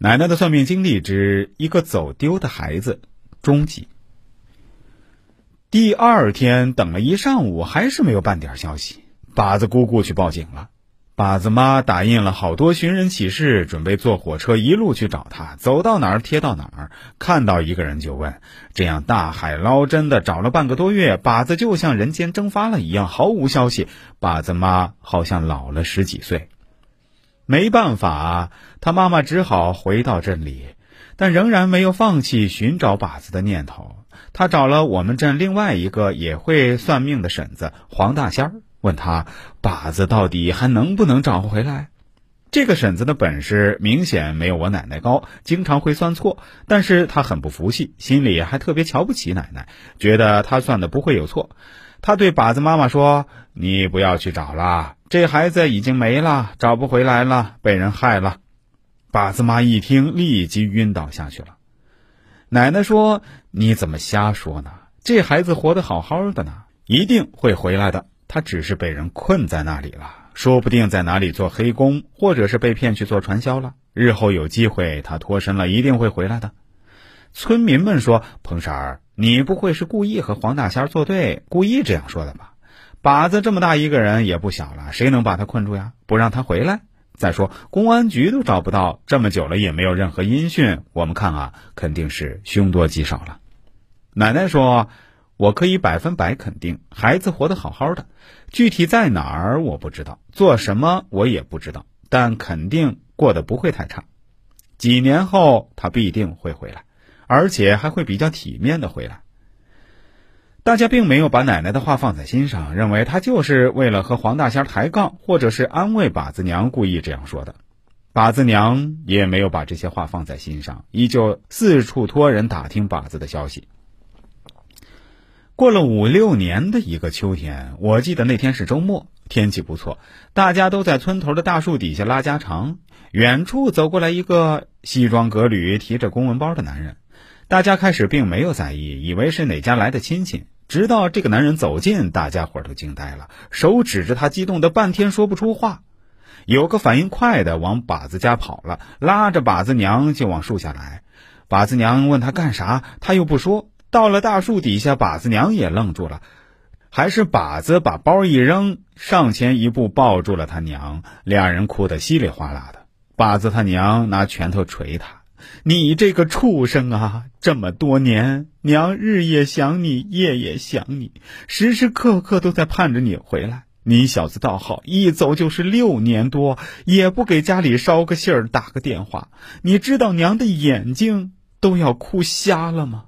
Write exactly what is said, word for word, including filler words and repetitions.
奶奶的算命经历之一个走丢的孩子终极。第二天等了一上午，还是没有半点消息。靶子姑姑去报警了，靶子妈打印了好多寻人启事，准备坐火车一路去找他，走到哪儿贴到哪儿，看到一个人就问。这样大海捞针的找了半个多月，靶子就像人间蒸发了一样，毫无消息。靶子妈好像老了十几岁。没办法，他妈妈只好回到镇里，但仍然没有放弃寻找靶子的念头。他找了我们镇另外一个也会算命的婶子黄大仙儿，问他靶子到底还能不能找回来。这个婶子的本事明显没有我奶奶高，经常会算错，但是她很不服气，心里还特别瞧不起奶奶，觉得她算的不会有错。她对靶子妈妈说，你不要去找了，这孩子已经没了，找不回来了，被人害了。靶子妈一听立即晕倒下去了。奶奶说，你怎么瞎说呢，这孩子活得好好的呢，一定会回来的，他只是被人困在那里了，说不定在哪里做黑工，或者是被骗去做传销了，日后有机会他脱身了，一定会回来的。村民们说，彭婶儿，你不会是故意和黄大仙作对，故意这样说的吧？靶子这么大一个人也不小了，谁能把他困住呀？不让他回来？再说公安局都找不到，这么久了也没有任何音讯，我们看啊，肯定是凶多吉少了。奶奶说，我可以百分百肯定，孩子活得好好的，具体在哪儿我不知道，做什么我也不知道，但肯定过得不会太差。几年后他必定会回来，而且还会比较体面的回来。大家并没有把奶奶的话放在心上，认为她就是为了和黄大仙抬杠，或者是安慰靶子娘故意这样说的。靶子娘也没有把这些话放在心上，依旧四处托人打听靶子的消息。过了五六年的一个秋天，我记得那天是周末，天气不错，大家都在村头的大树底下拉家常。远处走过来一个西装革履提着公文包的男人，大家开始并没有在意，以为是哪家来的亲戚。直到这个男人走近，大家伙都惊呆了，手指着他激动的半天说不出话。有个反应快的往靶子家跑了，拉着靶子娘就往树下来。靶子娘问他干啥，他又不说。到了大树底下，靶子娘也愣住了，还是靶子把包一扔，上前一步抱住了他娘，俩人哭得稀里哗啦的。靶子他娘拿拳头捶他，你这个畜生啊，这么多年，娘日夜想你，夜夜想你，时时刻刻都在盼着你回来，你小子倒好，一走就是六年多，也不给家里捎个信儿打个电话，你知道娘的眼睛都要哭瞎了吗？